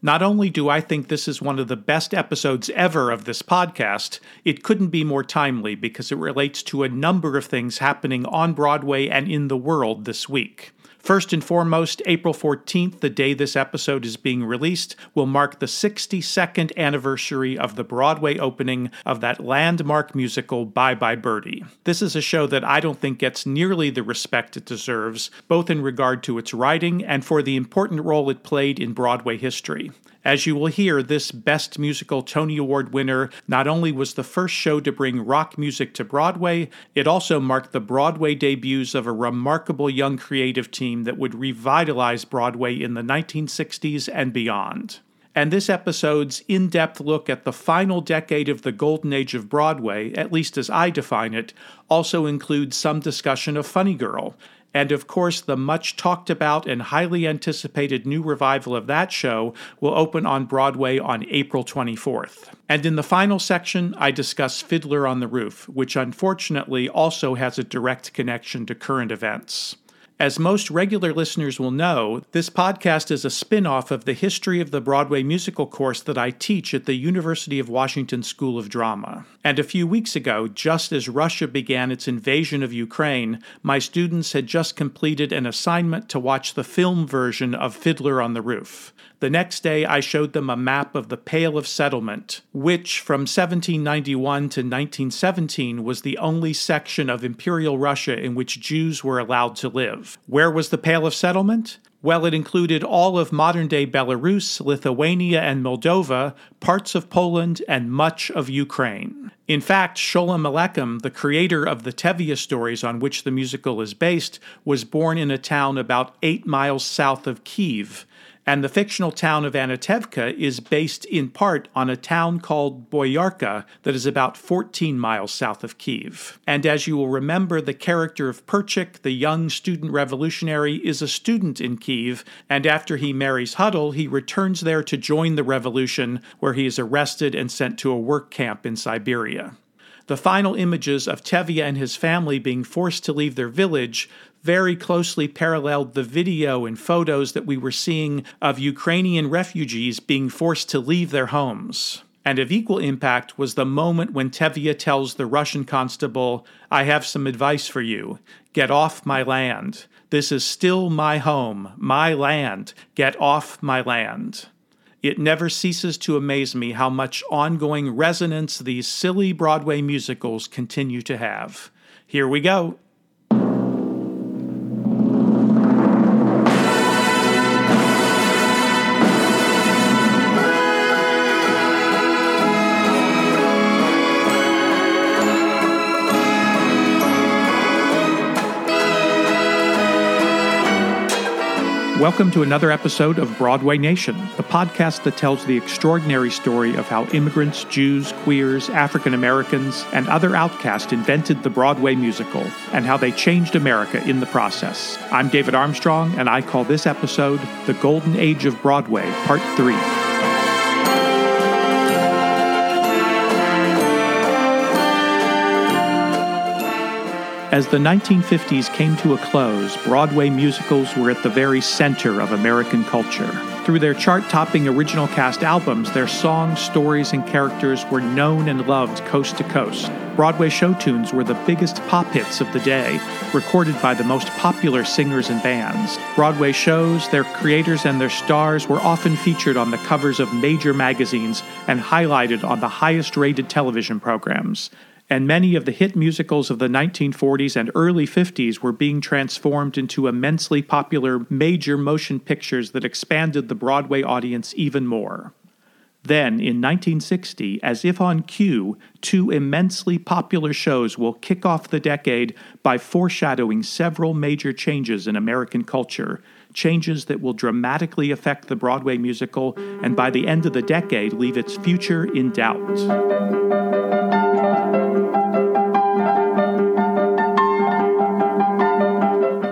Not only do I think this is one of the best episodes ever of this podcast, it couldn't be more timely because it relates to a number of things happening on Broadway and in the world this week. First and foremost, April 14th, the day this episode is being released, will mark the 62nd anniversary of the Broadway opening of that landmark musical, Bye Bye Birdie. This is a show that I don't think gets nearly the respect it deserves, both in regard to its writing and for the important role it played in Broadway history. As you will hear, this Best Musical Tony Award winner not only was the first show to bring rock music to Broadway, it also marked the Broadway debuts of a remarkable young creative team that would revitalize Broadway in the 1960s and beyond. And this episode's in-depth look at the final decade of the golden age of Broadway, at least as I define it, also includes some discussion of Funny Girl, and of course, the much talked about and highly anticipated new revival of that show will open on Broadway on April 24th. And in the final section, I discuss Fiddler on the Roof, which unfortunately also has a direct connection to current events. As most regular listeners will know, this podcast is a spin-off of the History of the Broadway Musical course that I teach at the University of Washington School of Drama. And a few weeks ago, just as Russia began its invasion of Ukraine, my students had just completed an assignment to watch the film version of Fiddler on the Roof. The next day, I showed them a map of the Pale of Settlement, which from 1791 to 1917 was the only section of Imperial Russia in which Jews were allowed to live. Where was the Pale of Settlement? Well, it included all of modern-day Belarus, Lithuania, and Moldova, parts of Poland, and much of Ukraine. In fact, Sholem Aleichem, the creator of the Tevye stories on which the musical is based, was born in a town about 8 miles south of Kyiv, and the fictional town of Anatevka is based in part on a town called Boyarka that is about 14 miles south of Kyiv. And as you will remember, the character of Perchik, the young student revolutionary, is a student in Kyiv, and after he marries Huddle, he returns there to join the revolution, where he is arrested and sent to a work camp in Siberia. The final images of Tevye and his family being forced to leave their village very closely paralleled the video and photos that we were seeing of Ukrainian refugees being forced to leave their homes. And of equal impact was the moment when Tevye tells the Russian constable, "I have some advice for you. Get off my land. This is still my home, my land. Get off my land." It never ceases to amaze me how much ongoing resonance these silly Broadway musicals continue to have. Here we go. Welcome to another episode of Broadway Nation, the podcast that tells the extraordinary story of how immigrants, Jews, queers, African Americans, and other outcasts invented the Broadway musical, and how they changed America in the process. I'm David Armstrong, and I call this episode The Golden Age of Broadway, Part 3. As the 1950s came to a close, Broadway musicals were at the very center of American culture. Through their chart-topping original cast albums, their songs, stories, and characters were known and loved coast to coast. Broadway show tunes were the biggest pop hits of the day, recorded by the most popular singers and bands. Broadway shows, their creators, and their stars were often featured on the covers of major magazines and highlighted on the highest-rated television programs. And many of the hit musicals of the 1940s and early 50s were being transformed into immensely popular major motion pictures that expanded the Broadway audience even more. Then, in 1960, as if on cue, two immensely popular shows will kick off the decade by foreshadowing several major changes in American culture, changes that will dramatically affect the Broadway musical and by the end of the decade leave its future in doubt.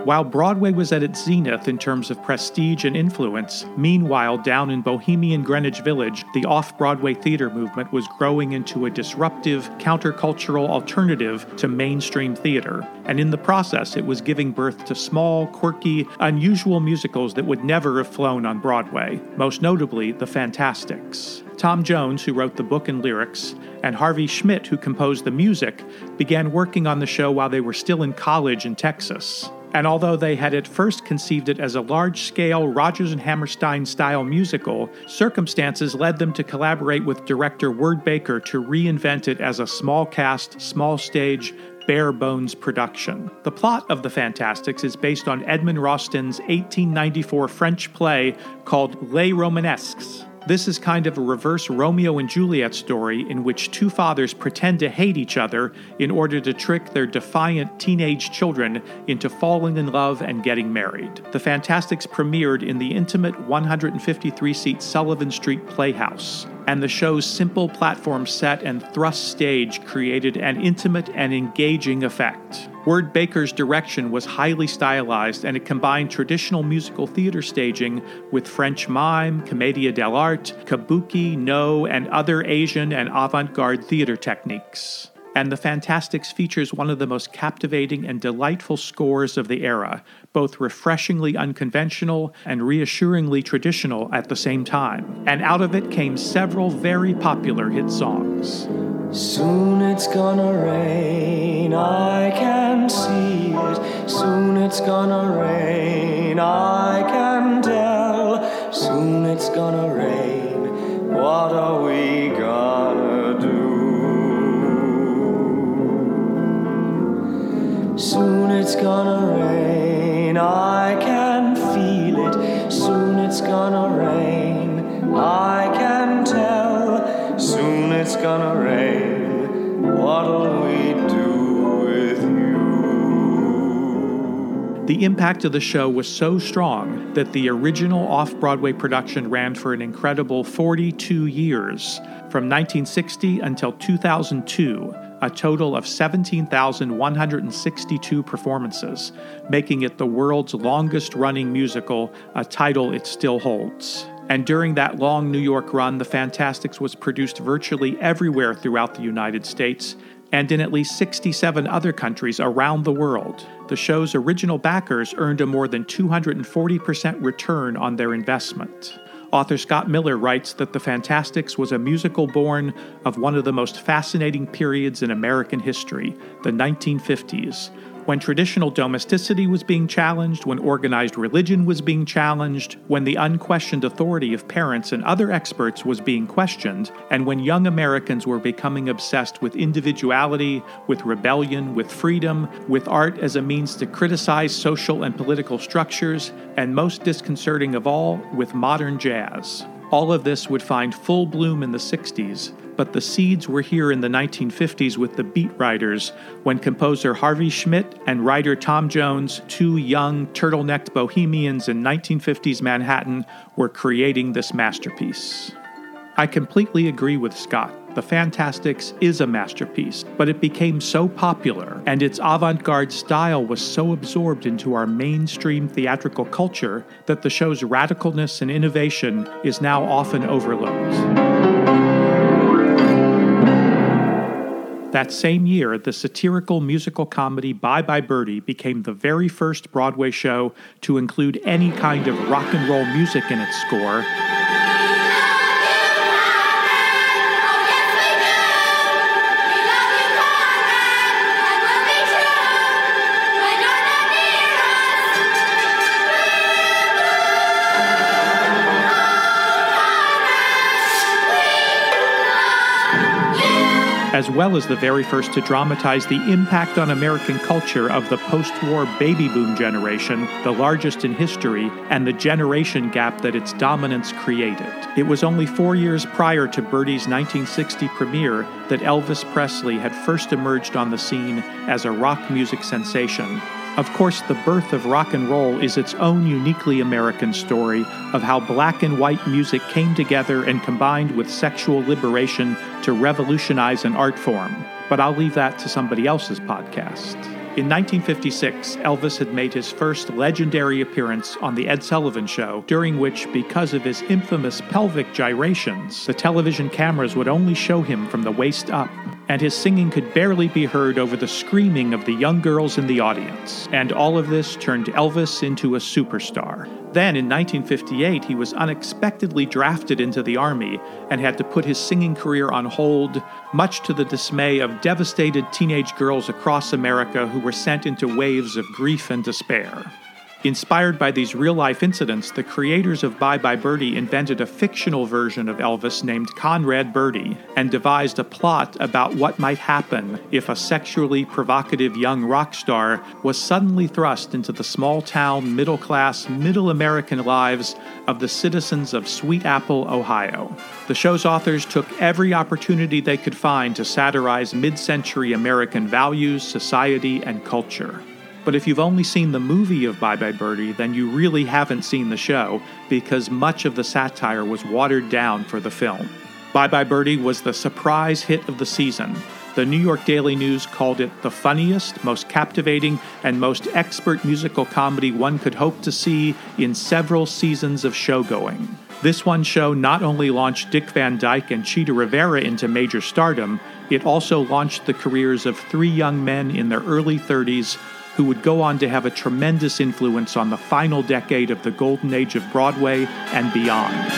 While Broadway was at its zenith in terms of prestige and influence, meanwhile, down in Bohemian Greenwich Village, the off-Broadway theater movement was growing into a disruptive, countercultural alternative to mainstream theater. And in the process, it was giving birth to small, quirky, unusual musicals that would never have flown on Broadway, most notably The Fantasticks. Tom Jones, who wrote the book and lyrics, and Harvey Schmidt, who composed the music, began working on the show while they were still in college in Texas. And although they had at first conceived it as a large-scale Rodgers and Hammerstein-style musical, circumstances led them to collaborate with director Word Baker to reinvent it as a small-cast, small-stage, bare-bones production. The plot of The Fantasticks is based on Edmond Rostan's 1894 French play called Les Romanesques. This is kind of a reverse Romeo and Juliet story in which two fathers pretend to hate each other in order to trick their defiant teenage children into falling in love and getting married. The Fantasticks premiered in the intimate 153-seat Sullivan Street Playhouse, and the show's simple platform set and thrust stage created an intimate and engaging effect. Word Baker's direction was highly stylized, and it combined traditional musical theater staging with French mime, commedia dell'arte, kabuki, no, and other Asian and avant-garde theater techniques. And The Fantasticks features one of the most captivating and delightful scores of the era, both refreshingly unconventional and reassuringly traditional at the same time. And out of it came several very popular hit songs. Soon it's gonna rain, I can see it. Soon it's gonna rain, I can tell. Soon it's gonna rain, what are we gonna do? Soon it's gonna rain, I can feel it. Soon it's gonna rain, I can tell. Soon it's gonna rain. What'll we do with you? The impact of the show was so strong that the original off-Broadway production ran for an incredible 42 years, from 1960 until 2002, a total of 17,162 performances, making it the world's longest-running musical, a title it still holds. And during that long New York run, The Fantasticks was produced virtually everywhere throughout the United States and in at least 67 other countries around the world. The show's original backers earned a more than 240% return on their investment. Author Scott Miller writes that The Fantasticks was a musical born of one of the most fascinating periods in American history, the 1950s. When traditional domesticity was being challenged, when organized religion was being challenged, when the unquestioned authority of parents and other experts was being questioned, and when young Americans were becoming obsessed with individuality, with rebellion, with freedom, with art as a means to criticize social and political structures, and most disconcerting of all, with modern jazz. All of this would find full bloom in the 60s, but the seeds were here in the 1950s with the Beat Writers, when composer Harvey Schmidt and writer Tom Jones, two young, turtlenecked bohemians in 1950s Manhattan, were creating this masterpiece. I completely agree with Scott. The Fantasticks is a masterpiece, but it became so popular, and its avant-garde style was so absorbed into our mainstream theatrical culture that the show's radicalness and innovation is now often overlooked. That same year, the satirical musical comedy Bye Bye Birdie became the very first Broadway show to include any kind of rock and roll music in its score. As well as the very first to dramatize the impact on American culture of the post-war baby boom generation, the largest in history, and the generation gap that its dominance created. It was only 4 years prior to Birdie's 1960 premiere that Elvis Presley had first emerged on the scene as a rock music sensation. Of course, the birth of rock and roll is its own uniquely American story of how black and white music came together and combined with sexual liberation to revolutionize an art form. But I'll leave that to somebody else's podcast. In 1956, Elvis had made his first legendary appearance on The Ed Sullivan Show, during which, because of his infamous pelvic gyrations, the television cameras would only show him from the waist up, and his singing could barely be heard over the screaming of the young girls in the audience. And all of this turned Elvis into a superstar. Then, in 1958, he was unexpectedly drafted into the Army and had to put his singing career on hold, much to the dismay of devastated teenage girls across America who were sent into waves of grief and despair. Inspired by these real-life incidents, the creators of Bye Bye Birdie invented a fictional version of Elvis named Conrad Birdie and devised a plot about what might happen if a sexually provocative young rock star was suddenly thrust into the small-town, middle-class, middle-American lives of the citizens of Sweet Apple, Ohio. The show's authors took every opportunity they could find to satirize mid-century American values, society, and culture. But if you've only seen the movie of Bye Bye Birdie, then you really haven't seen the show, because much of the satire was watered down for the film. Bye Bye Birdie was the surprise hit of the season. The New York Daily News called it the funniest, most captivating, and most expert musical comedy one could hope to see in several seasons of showgoing. This one show not only launched Dick Van Dyke and Chita Rivera into major stardom, it also launched the careers of three young men in their early 30s who would go on to have a tremendous influence on the final decade of the golden age of Broadway and beyond.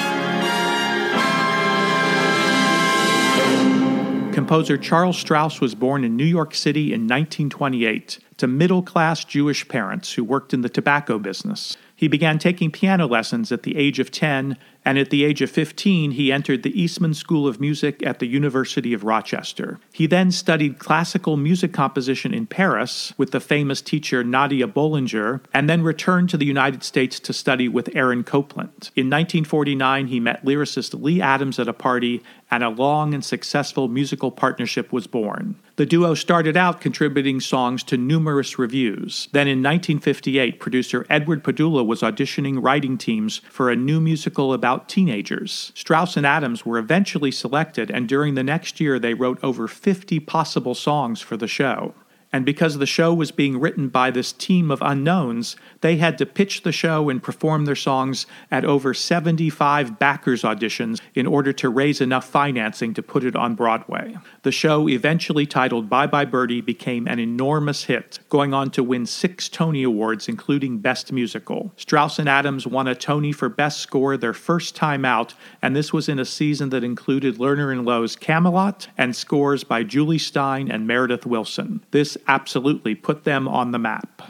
Composer Charles Strouse was born in New York City in 1928 to middle-class Jewish parents who worked in the tobacco business. He began taking piano lessons at the age of 10, and at the age of 15, he entered the Eastman School of Music at the University of Rochester. He then studied classical music composition in Paris with the famous teacher Nadia Boulanger, and then returned to the United States to study with Aaron Copland. In 1949, he met lyricist Lee Adams at a party, and a long and successful musical partnership was born. The duo started out contributing songs to numerous reviews. Then in 1958, producer Edward Padula was auditioning writing teams for a new musical about teenagers. Strouse and Adams were eventually selected, and during the next year they wrote over 50 possible songs for the show. And because the show was being written by this team of unknowns, they had to pitch the show and perform their songs at over 75 backers' auditions in order to raise enough financing to put it on Broadway. The show, eventually titled Bye Bye Birdie, became an enormous hit, going on to win 6 Tony Awards, including Best Musical. Strouse and Adams won a Tony for Best Score their first time out, and this was in a season that included Lerner and Lowe's Camelot and scores by Julie Stein and Meredith Willson. This absolutely put them on the map.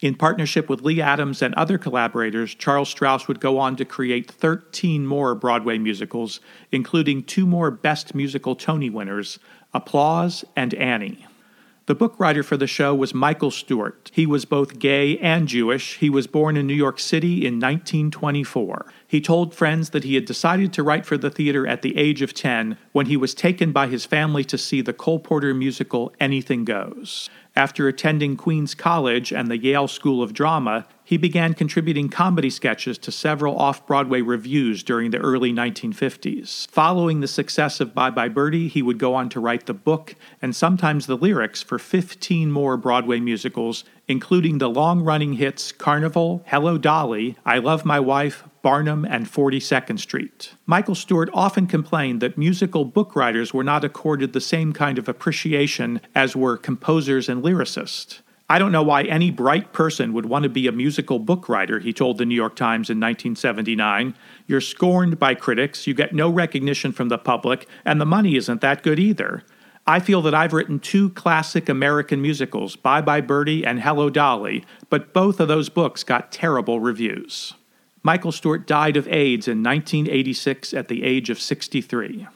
In partnership with Lee Adams and other collaborators, Charles Strouse would go on to create 13 more Broadway musicals, including 2 more Best Musical Tony winners, Applause and Annie. The book writer for the show was Michael Stewart. He was both gay and Jewish. He was born in New York City in 1924. He told friends that he had decided to write for the theater at the age of 10 when he was taken by his family to see the Cole Porter musical Anything Goes. After attending Queens College and the Yale School of Drama, he began contributing comedy sketches to several off-Broadway revues during the early 1950s. Following the success of Bye Bye Birdie, he would go on to write the book and sometimes the lyrics for 15 more Broadway musicals, including the long-running hits Carnival, Hello Dolly, I Love My Wife, Barnum, and 42nd Street. Michael Stewart often complained that musical book writers were not accorded the same kind of appreciation as were composers and lyricists. "I don't know why any bright person would want to be a musical book writer," he told the New York Times in 1979. "You're scorned by critics, you get no recognition from the public, and the money isn't that good either. I feel that I've written two classic American musicals, Bye Bye Birdie and Hello Dolly, but both of those books got terrible reviews." Michael Stewart died of AIDS in 1986 at the age of 63.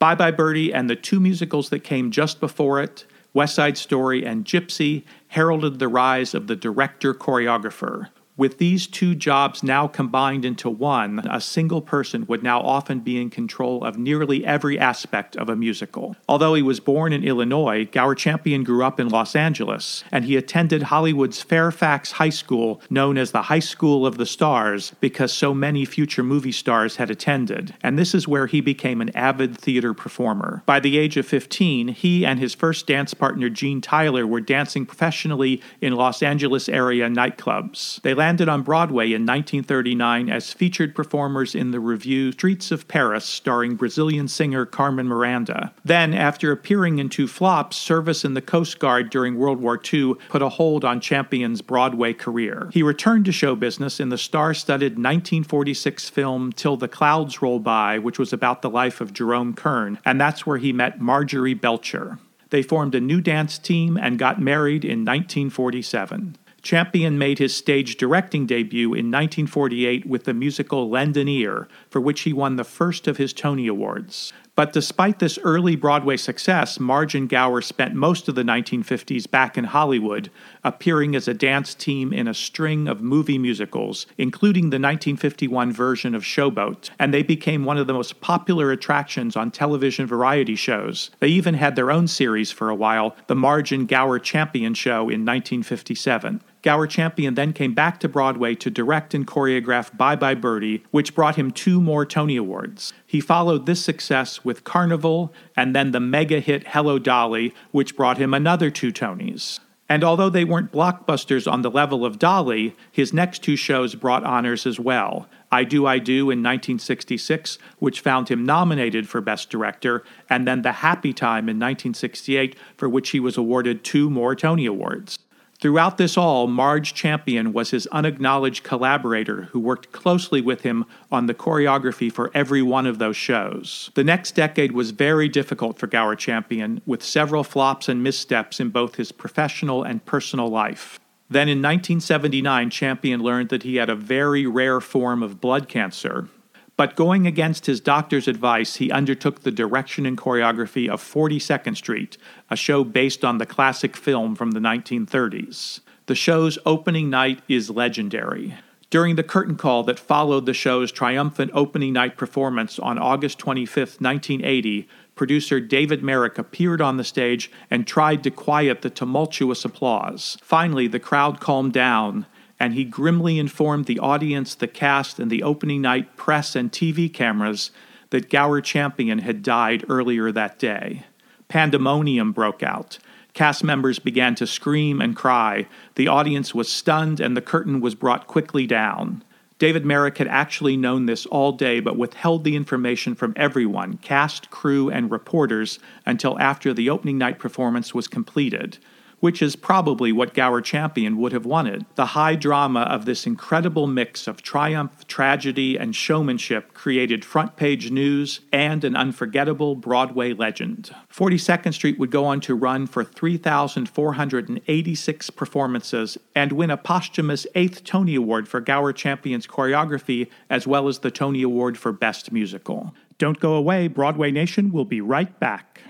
Bye Bye Birdie and the two musicals that came just before it, West Side Story and Gypsy, heralded the rise of the director-choreographer. With these two jobs now combined into one, a single person would now often be in control of nearly every aspect of a musical. Although he was born in Illinois, Gower Champion grew up in Los Angeles, and he attended Hollywood's Fairfax High School, known as the High School of the Stars, because so many future movie stars had attended, and this is where he became an avid theater performer. By the age of 15, he and his first dance partner, Gene Tyler, were dancing professionally in Los Angeles area nightclubs. They landed on Broadway in 1939 as featured performers in the revue Streets of Paris, starring Brazilian singer Carmen Miranda. Then, after appearing in two flops, service in the Coast Guard during World War II put a hold on Champion's Broadway career. He returned to show business in the star-studded 1946 film Till the Clouds Roll By, which was about the life of Jerome Kern, and that's where he met Marjorie Belcher. They formed a new dance team and got married in 1947. Champion made his stage directing debut in 1948 with the musical Lendonier, for which he won the first of his Tony Awards. But despite this early Broadway success, Marge and Gower spent most of the 1950s back in Hollywood, appearing as a dance team in a string of movie musicals, including the 1951 version of Showboat, and they became one of the most popular attractions on television variety shows. They even had their own series for a while, the Marge and Gower Champion Show in 1957. Gower Champion then came back to Broadway to direct and choreograph Bye Bye Birdie, which brought him two more Tony Awards. He followed this success with Carnival and then the mega hit Hello Dolly, which brought him another two Tonys. And although they weren't blockbusters on the level of Dolly, his next two shows brought honors as well. I Do in 1966, which found him nominated for Best Director, and then The Happy Time in 1968, for which he was awarded two more Tony Awards. Throughout this all, Marge Champion was his unacknowledged collaborator who worked closely with him on the choreography for every one of those shows. The next decade was very difficult for Gower Champion, with several flops and missteps in both his professional and personal life. Then in 1979, Champion learned that he had a very rare form of blood cancer. But going against his doctor's advice, he undertook the direction and choreography of 42nd Street, a show based on the classic film from the 1930s. The show's opening night is legendary. During the curtain call that followed the show's triumphant opening night performance on August 25, 1980, producer David Merrick appeared on the stage and tried to quiet the tumultuous applause. Finally, the crowd calmed down, and he grimly informed the audience, the cast, and the opening night press and TV cameras that Gower Champion had died earlier that day. Pandemonium broke out. Cast members began to scream and cry. The audience was stunned, and the curtain was brought quickly down. David Merrick had actually known this all day, but withheld the information from everyone, cast, crew, and reporters, until after the opening night performance was completed, which is probably what Gower Champion would have wanted. The high drama of this incredible mix of triumph, tragedy, and showmanship created front-page news and an unforgettable Broadway legend. 42nd Street would go on to run for 3,486 performances and win a posthumous 8th Tony Award for Gower Champion's choreography, as well as the Tony Award for Best Musical. Don't go away, Broadway Nation will be right back.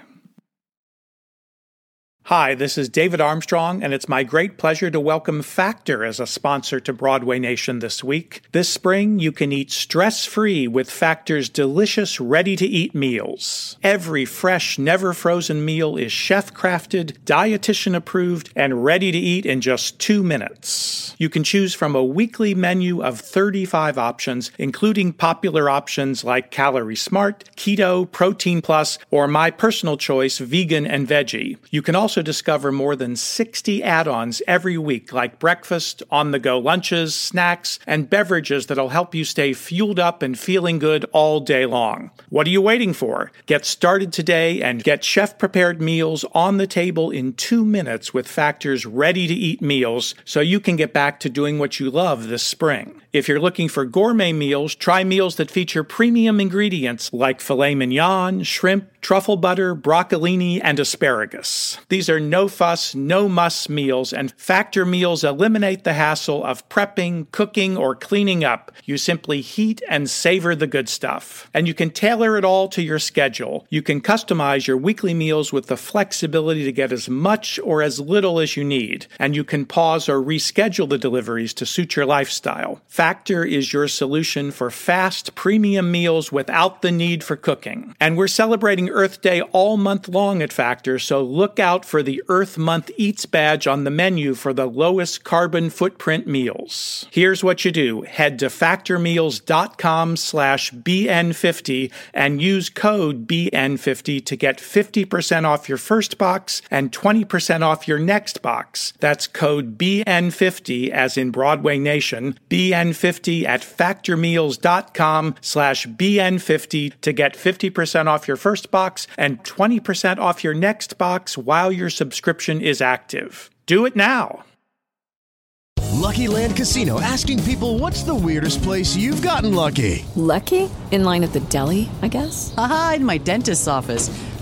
Hi, this is David Armstrong, and it's my great pleasure to welcome Factor as a sponsor to Broadway Nation this week. This spring, you can eat stress-free with Factor's delicious ready-to-eat meals. Every fresh, never-frozen meal is chef-crafted, dietitian-approved, and ready to eat in just 2 minutes. You can choose from a weekly menu of 35 options, including popular options like Calorie Smart, Keto, Protein Plus, or my personal choice, Vegan and Veggie. You can also also discover more than 60 add-ons every week, like breakfast, on-the-go lunches, snacks, and beverages that'll help you stay fueled up and feeling good all day long. What are you waiting for? Get started today and get chef-prepared meals on the table in 2 minutes with Factor's ready-to-eat meals so you can get back to doing what you love this spring. If you're looking for gourmet meals, try meals that feature premium ingredients like filet mignon, shrimp, truffle butter, broccolini, and asparagus. These are no-fuss, no-muss meals, and Factor meals eliminate the hassle of prepping, cooking, or cleaning up. You simply heat and savor the good stuff. And you can tailor it all to your schedule. You can customize your weekly meals with the flexibility to get as much or as little as you need. And you can pause or reschedule the deliveries to suit your lifestyle. Factor is your solution for fast, premium meals without the need for cooking. And we're celebrating Earth Day all month long at Factor, so look out for the Earth Month Eats badge on the menu for the lowest carbon footprint meals. Here's what you do. Head to factormeals.com/BN50 and use code BN50 to get 50% off your first box and 20% off your next box. That's code BN50 as in Broadway Nation, BN50 at factormeals.com/BN50 to get 50% off your first box and 20% off your next box while your subscription is active. Do it now. Lucky Land Casino asking people, what's the weirdest place you've gotten lucky? Lucky? In line at the deli, I guess? Aha, in my dentist's office.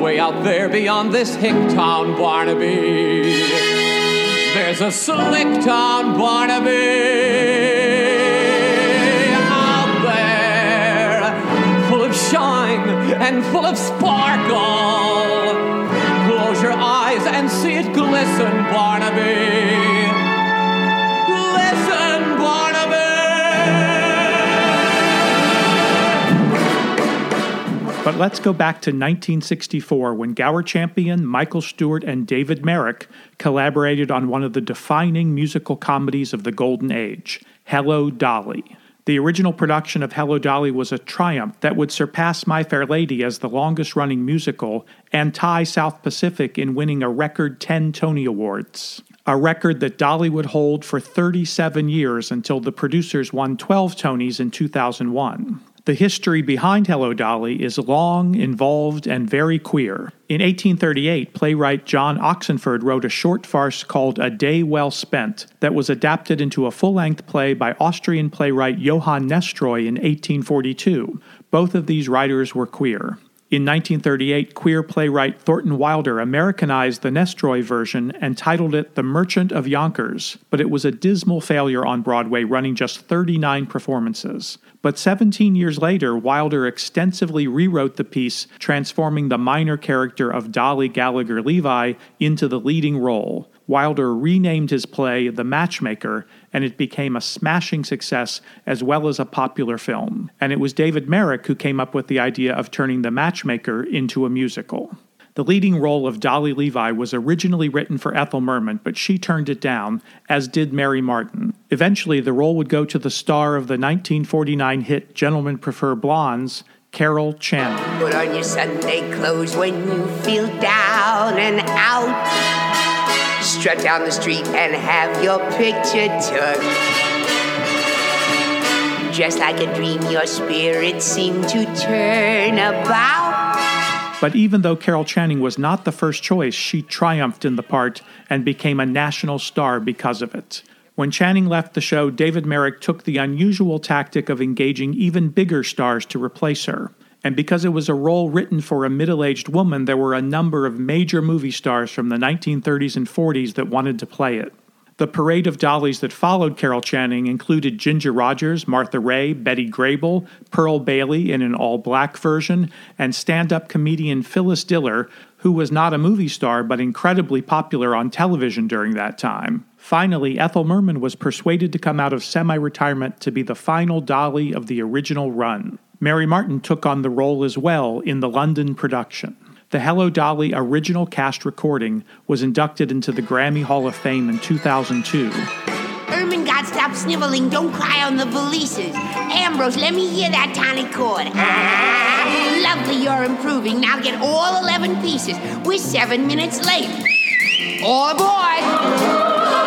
way out there beyond this hick town Barnaby. There's a slick town Barnaby out there, full of shine and full of sparkle. Close your eyes and see it glisten, Barnaby. But let's go back to 1964 when Gower Champion, Michael Stewart, and David Merrick collaborated on one of the defining musical comedies of the Golden Age, Hello Dolly. The original production of Hello Dolly was a triumph that would surpass My Fair Lady as the longest-running musical and tie South Pacific in winning a record 10 Tony Awards. A record that Dolly would hold for 37 years until the producers won 12 Tonys in 2001. The history behind Hello Dolly is long, involved, and very queer. In 1838, playwright John Oxenford wrote a short farce called A Day Well Spent that was adapted into a full-length play by Austrian playwright Johann Nestroy in 1842. Both of these writers were queer. In 1938, queer playwright Thornton Wilder Americanized the Nestroy version and titled it The Merchant of Yonkers, but it was a dismal failure on Broadway, running just 39 performances. But 17 years later, Wilder extensively rewrote the piece, transforming the minor character of Dolly Gallagher Levi into the leading role. Wilder renamed his play The Matchmaker, and it became a smashing success as well as a popular film. And it was David Merrick who came up with the idea of turning The Matchmaker into a musical. The leading role of Dolly Levi was originally written for Ethel Merman, but she turned it down, as did Mary Martin. Eventually, the role would go to the star of the 1949 hit Gentlemen Prefer Blondes, Carol Channing. Put on your Sunday clothes when you feel down and out. Strut down the street and have your picture took. Just like a dream, your spirit seemed to turn about. But even though Carol Channing was not the first choice, she triumphed in the part and became a national star because of it. When Channing left the show, David Merrick took the unusual tactic of engaging even bigger stars to replace her. And because it was a role written for a middle-aged woman, there were a number of major movie stars from the 1930s and 40s that wanted to play it. The parade of dollies that followed Carol Channing included Ginger Rogers, Martha Raye, Betty Grable, Pearl Bailey in an all-black version, and stand-up comedian Phyllis Diller, who was not a movie star but incredibly popular on television during that time. Finally, Ethel Merman was persuaded to come out of semi-retirement to be the final dolly of the original run. Mary Martin took on the role as well in the London production. The Hello Dolly original cast recording was inducted into the Grammy Hall of Fame in 2002. Ermengarde, stop sniveling. Don't cry on the valises. Ambrose, let me hear that tonic chord. Ah, lovely, you're improving. Now get all 11 pieces. We're 7 minutes late. All aboard.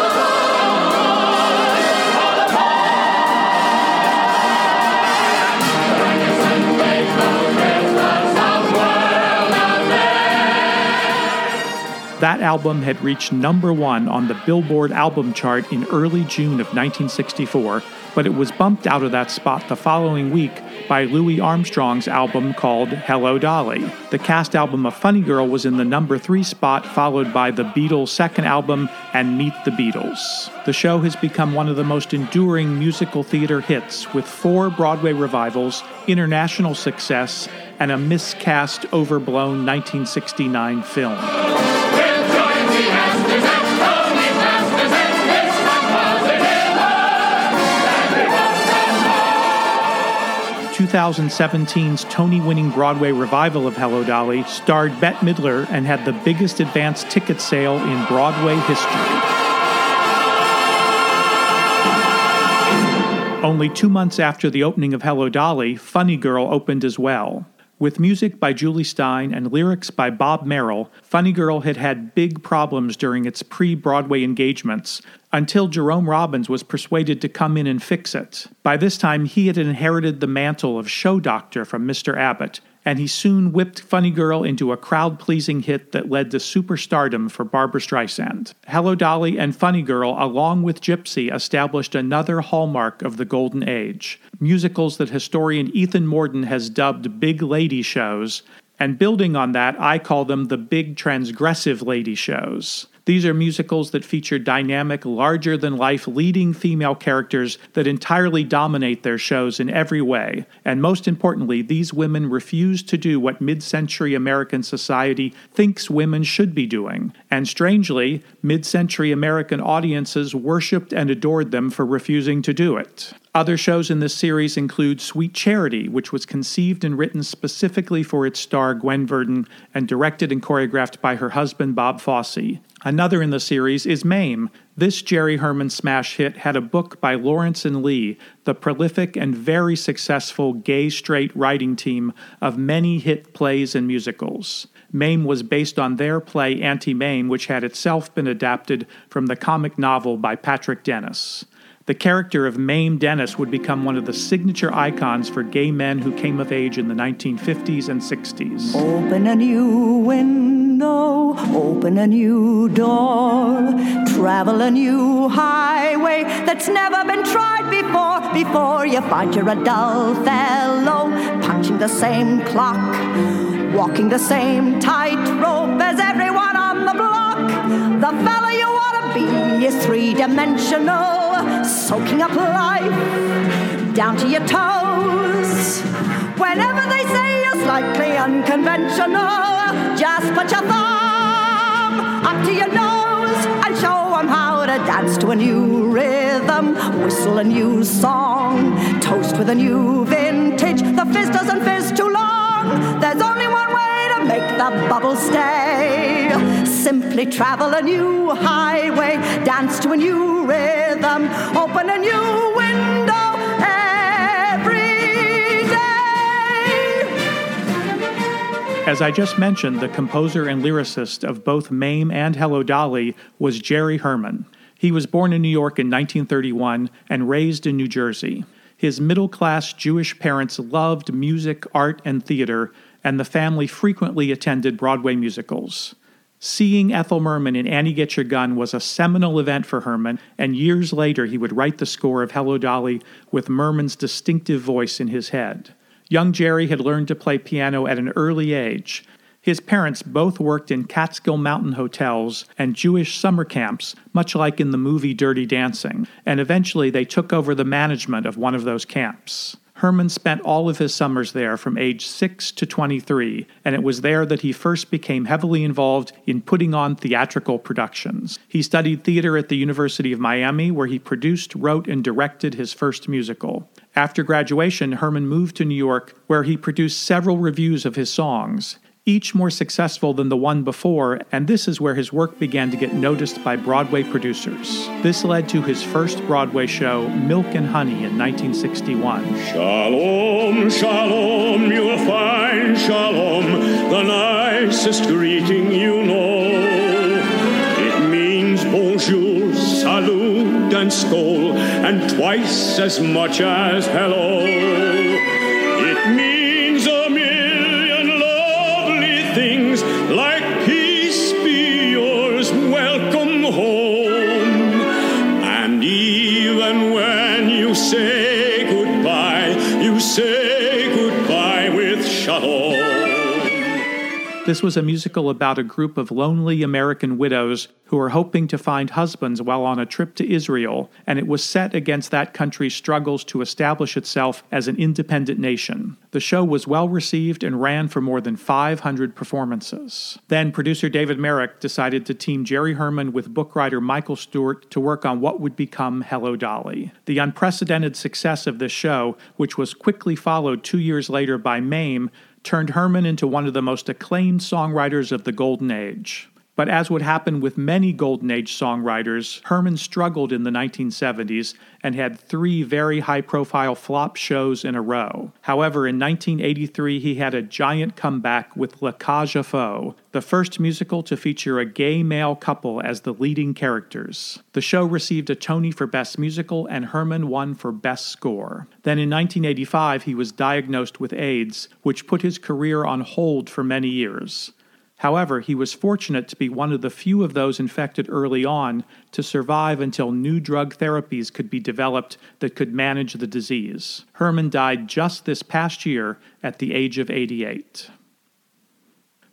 That album had reached number one on the Billboard album chart in early June of 1964, but it was bumped out of that spot the following week by Louis Armstrong's album called Hello Dolly. The cast album of Funny Girl was in the number 3 spot, followed by the Beatles' second album and Meet the Beatles. The show has become one of the most enduring musical theater hits, with 4 Broadway revivals, international success, and a miscast, overblown 1969 film. In 2017's Tony-winning Broadway revival of Hello Dolly starred Bette Midler and had the biggest advance ticket sale in Broadway history. Only 2 months after the opening of Hello Dolly, Funny Girl opened as well. With music by Julie Stein and lyrics by Bob Merrill, Funny Girl had big problems during its pre-Broadway engagements, until Jerome Robbins was persuaded to come in and fix it. By this time, he had inherited the mantle of show doctor from Mr. Abbott, and he soon whipped Funny Girl into a crowd-pleasing hit that led to superstardom for Barbra Streisand. Hello Dolly and Funny Girl, along with Gypsy, established another hallmark of the Golden Age, musicals that historian Ethan Morden has dubbed big lady shows, and building on that, I call them the big transgressive lady shows. These are musicals that feature dynamic, larger-than-life leading female characters that entirely dominate their shows in every way. And most importantly, these women refuse to do what mid-century American society thinks women should be doing. And strangely, mid-century American audiences worshipped and adored them for refusing to do it. Other shows in this series include Sweet Charity, which was conceived and written specifically for its star Gwen Verdon and directed and choreographed by her husband Bob Fosse. Another in the series is Mame. This Jerry Herman smash hit had a book by Lawrence and Lee, the prolific and very successful gay-straight writing team of many hit plays and musicals. Mame was based on their play Auntie Mame, which had itself been adapted from the comic novel by Patrick Dennis. The character of Mame Dennis would become one of the signature icons for gay men who came of age in the 1950s and 60s. Open a new window, open a new door, travel a new highway that's never been tried before you find you're a dull fellow, punching the same clock, walking the same tightrope as everyone on the block. The fellow you want to be is three-dimensional, soaking up life down to your toes. Whenever they say you're slightly unconventional, just put your thumb up to your nose and show them how to dance to a new rhythm, whistle a new song, toast with a new vintage. The fizz doesn't fizz too long. There's only one way to make the bubble stay. Simply travel a new highway, dance to a new rhythm, open a new window every day. As I just mentioned, the composer and lyricist of both Mame and Hello Dolly was Jerry Herman. He was born in New York in 1931 and raised in New Jersey. His middle-class Jewish parents loved music, art, and theater, and the family frequently attended Broadway musicals. Seeing Ethel Merman in Annie Get Your Gun was a seminal event for Herman, and years later he would write the score of Hello Dolly with Merman's distinctive voice in his head. Young Jerry had learned to play piano at an early age. His parents both worked in Catskill Mountain hotels and Jewish summer camps, much like in the movie Dirty Dancing, and eventually they took over the management of one of those camps. Herman spent all of his summers there from age 6 to 23, and it was there that he first became heavily involved in putting on theatrical productions. He studied theater at the University of Miami, where he produced, wrote, and directed his first musical. After graduation, Herman moved to New York, where he produced several reviews of his songs, each more successful than the one before, and this is where his work began to get noticed by Broadway producers. This led to his first Broadway show, Milk and Honey, in 1961. Shalom, shalom, you'll find shalom, the nicest greeting you know. It means bonjour, salut, and skol, and twice as much as hello. It means like peace be yours, welcome home. And even when you say goodbye with shalom. This was a musical about a group of lonely American widows who were hoping to find husbands while on a trip to Israel, and it was set against that country's struggles to establish itself as an independent nation. The show was well received and ran for more than 500 performances. Then producer David Merrick decided to team Jerry Herman with book writer Michael Stewart to work on what would become Hello Dolly. The unprecedented success of this show, which was quickly followed 2 years later by MAME, turned Herman into one of the most acclaimed songwriters of the Golden Age. But as would happen with many Golden Age songwriters, Herman struggled in the 1970s and had three very high-profile flop shows in a row. However, in 1983, he had a giant comeback with La Cage aux Folles, the first musical to feature a gay male couple as the leading characters. The show received a Tony for Best Musical, and Herman won for Best Score. Then in 1985, he was diagnosed with AIDS, which put his career on hold for many years. However, he was fortunate to be one of the few of those infected early on to survive until new drug therapies could be developed that could manage the disease. Herman died just this past year at the age of 88.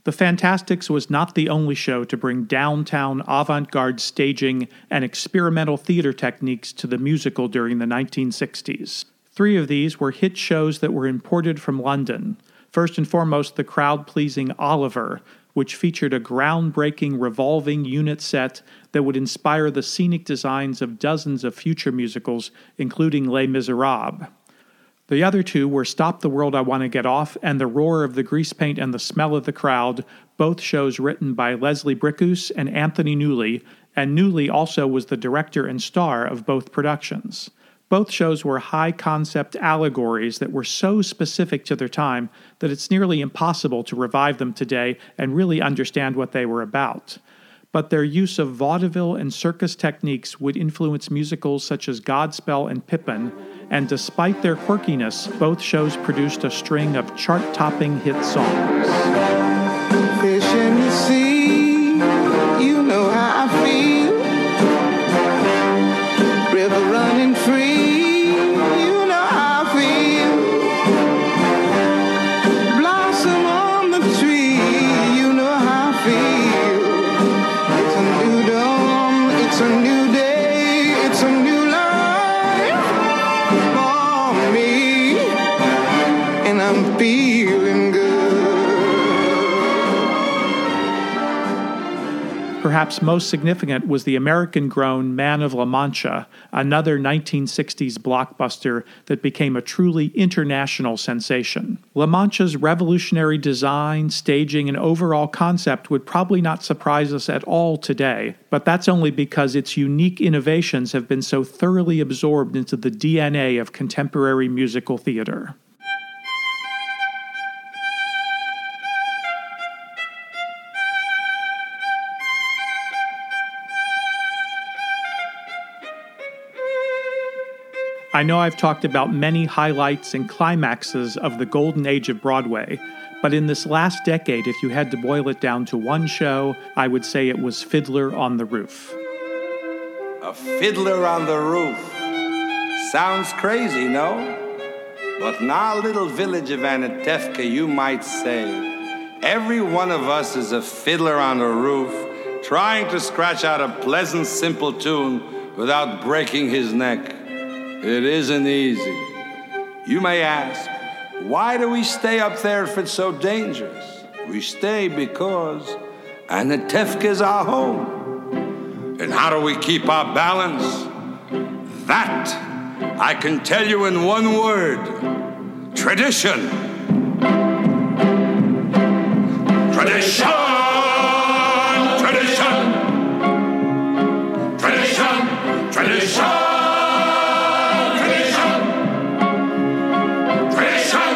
The Fantasticks was not the only show to bring downtown avant-garde staging and experimental theater techniques to the musical during the 1960s. Three of these were hit shows that were imported from London. First and foremost, the crowd-pleasing Oliver, which featured a groundbreaking revolving unit set that would inspire the scenic designs of dozens of future musicals, including Les Miserables. The other two were Stop the World, I Want to Get Off and The Roar of the Grease Paint and the Smell of the Crowd, both shows written by Leslie Bricusse and Anthony Newley, and Newley also was the director and star of both productions. Both shows were high-concept allegories that were so specific to their time that it's nearly impossible to revive them today and really understand what they were about. But their use of vaudeville and circus techniques would influence musicals such as Godspell and Pippin, and despite their quirkiness, both shows produced a string of chart-topping hit songs. Fish in the sea, you know how I feel. Perhaps most significant was the American-grown Man of La Mancha, another 1960s blockbuster that became a truly international sensation. La Mancha's revolutionary design, staging, and overall concept would probably not surprise us at all today, but that's only because its unique innovations have been so thoroughly absorbed into the DNA of contemporary musical theater. I know I've talked about many highlights and climaxes of the golden age of Broadway, but in this last decade, if you had to boil it down to one show, I would say it was Fiddler on the Roof. A fiddler on the roof. Sounds crazy, no? But in our little village of Anatevka, you might say, Every one of us is a fiddler on the roof, trying to scratch out a pleasant, simple tune without breaking his neck. It isn't easy. You may ask, why do we stay up there if it's so dangerous? We stay because Anatevka is our home. And how do we keep our balance? That I can tell you in one word: tradition. Tradition! Tradition! Tradition! Tradition! Tradition! Tradition!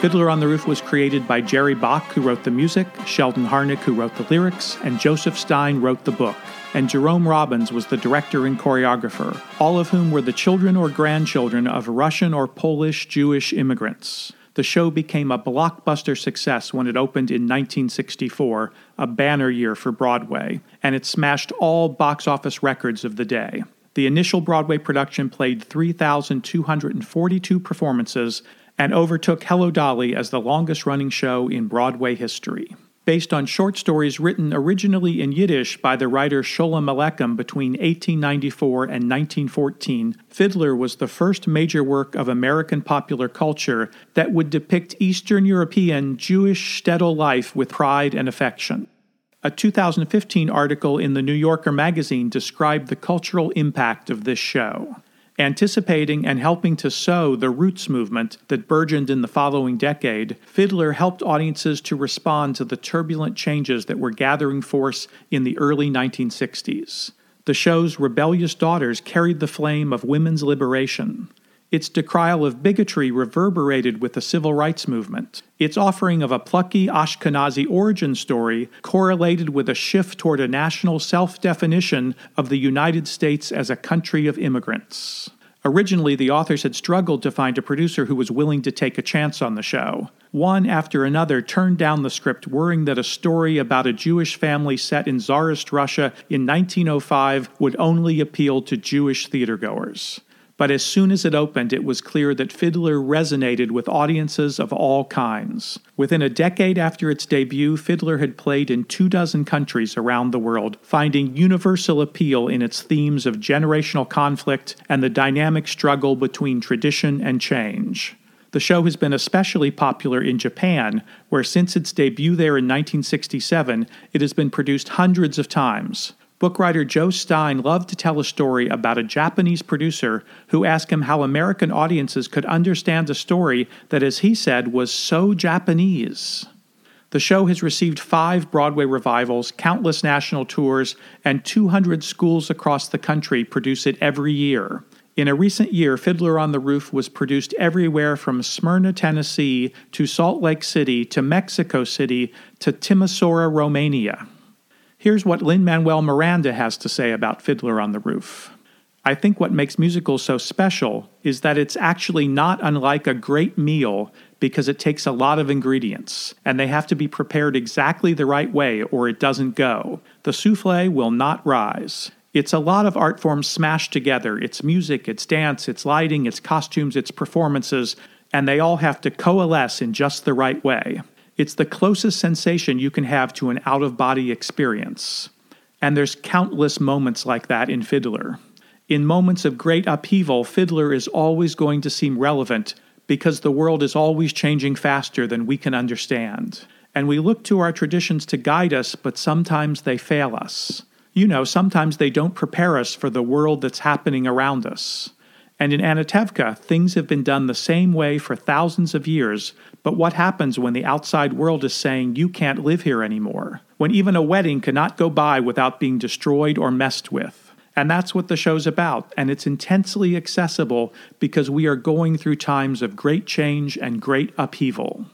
Fiddler on the Roof was created by Jerry Bach, who wrote the music, Sheldon Harnick, who wrote the lyrics, and Joseph Stein wrote the book. And Jerome Robbins was the director and choreographer, all of whom were the children or grandchildren of Russian or Polish Jewish immigrants. The show became a blockbuster success when it opened in 1964, a banner year for Broadway, and it smashed all box office records of the day. The initial Broadway production played 3,242 performances and overtook Hello Dolly as the longest-running show in Broadway history. Based on short stories written originally in Yiddish by the writer Sholem Aleichem between 1894 and 1914, Fiddler was the first major work of American popular culture that would depict Eastern European Jewish shtetl life with pride and affection. A 2015 article in the New Yorker magazine described the cultural impact of this show. Anticipating and helping to sow the roots movement that burgeoned in the following decade, Fiddler helped audiences to respond to the turbulent changes that were gathering force in the early 1960s. The show's rebellious daughters carried the flame of women's liberation. Its decrial of bigotry reverberated with the civil rights movement. Its offering of a plucky Ashkenazi origin story correlated with a shift toward a national self-definition of the United States as a country of immigrants. Originally, the authors had struggled to find a producer who was willing to take a chance on the show. One after another turned down the script, worrying that a story about a Jewish family set in Tsarist Russia in 1905 would only appeal to Jewish theatergoers. But as soon as it opened, it was clear that Fiddler resonated with audiences of all kinds. Within a decade after its debut, Fiddler had played in 24 countries around the world, finding universal appeal in its themes of generational conflict and the dynamic struggle between tradition and change. The show has been especially popular in Japan, where since its debut there in 1967, it has been produced hundreds of times. Book writer Joe Stein loved to tell a story about a Japanese producer who asked him how American audiences could understand a story that, as he said, was so Japanese. The show has received 5 Broadway revivals, countless national tours, and 200 schools across the country produce it every year. In a recent year, Fiddler on the Roof was produced everywhere from Smyrna, Tennessee, to Salt Lake City, to Mexico City, to Timisoara, Romania. Here's what Lin-Manuel Miranda has to say about Fiddler on the Roof. I think what makes musicals so special is that it's actually not unlike a great meal because it takes a lot of ingredients, and they have to be prepared exactly the right way or it doesn't go. The souffle will not rise. It's a lot of art forms smashed together. It's music, it's dance, it's lighting, it's costumes, it's performances, and they all have to coalesce in just the right way. It's the closest sensation you can have to an out-of-body experience. And there's countless moments like that in Fiddler. In moments of great upheaval, Fiddler is always going to seem relevant because the world is always changing faster than we can understand. And we look to our traditions to guide us, but sometimes they fail us. You know, sometimes they don't prepare us for the world that's happening around us. And in Anatevka, things have been done the same way for thousands of years, but what happens when the outside world is saying you can't live here anymore? When even a wedding cannot go by without being destroyed or messed with. And that's what the show's about, and it's intensely accessible because we are going through times of great change and great upheaval.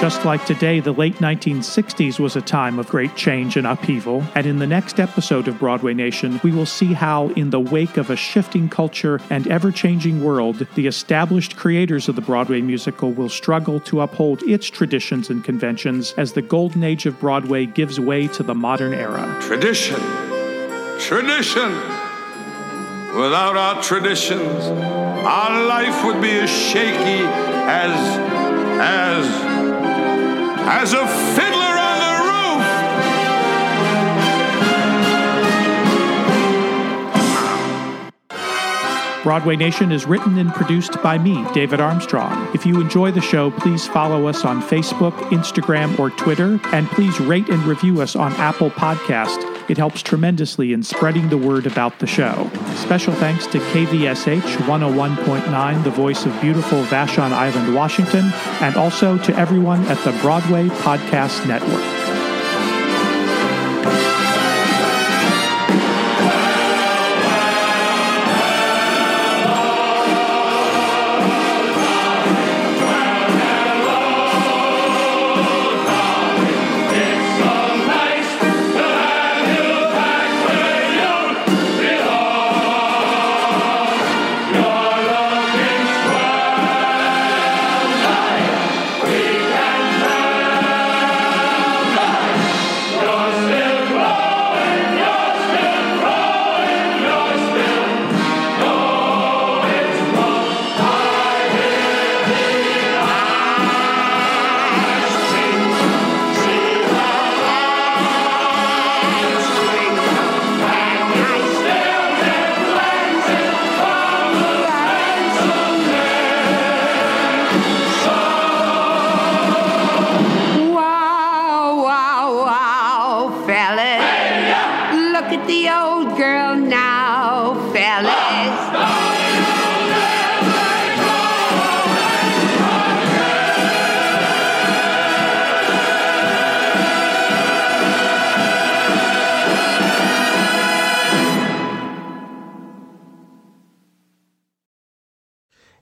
Just like today, the late 1960s was a time of great change and upheaval, and in the next episode of Broadway Nation, we will see how, in the wake of a shifting culture and ever-changing world, the established creators of the Broadway musical will struggle to uphold its traditions and conventions as the golden age of Broadway gives way to the modern era. Tradition! Tradition! Without our traditions, our life would be as shaky as as a fiddler on the roof. Broadway Nation is written and produced by me, David Armstrong. If you enjoy the show, please follow us on Facebook, Instagram, or Twitter, and please rate and review us on Apple Podcasts. It helps tremendously in spreading the word about the show. Special thanks to KVSH 101.9, the voice of beautiful Vashon Island, Washington, and also to everyone at the Broadway Podcast Network.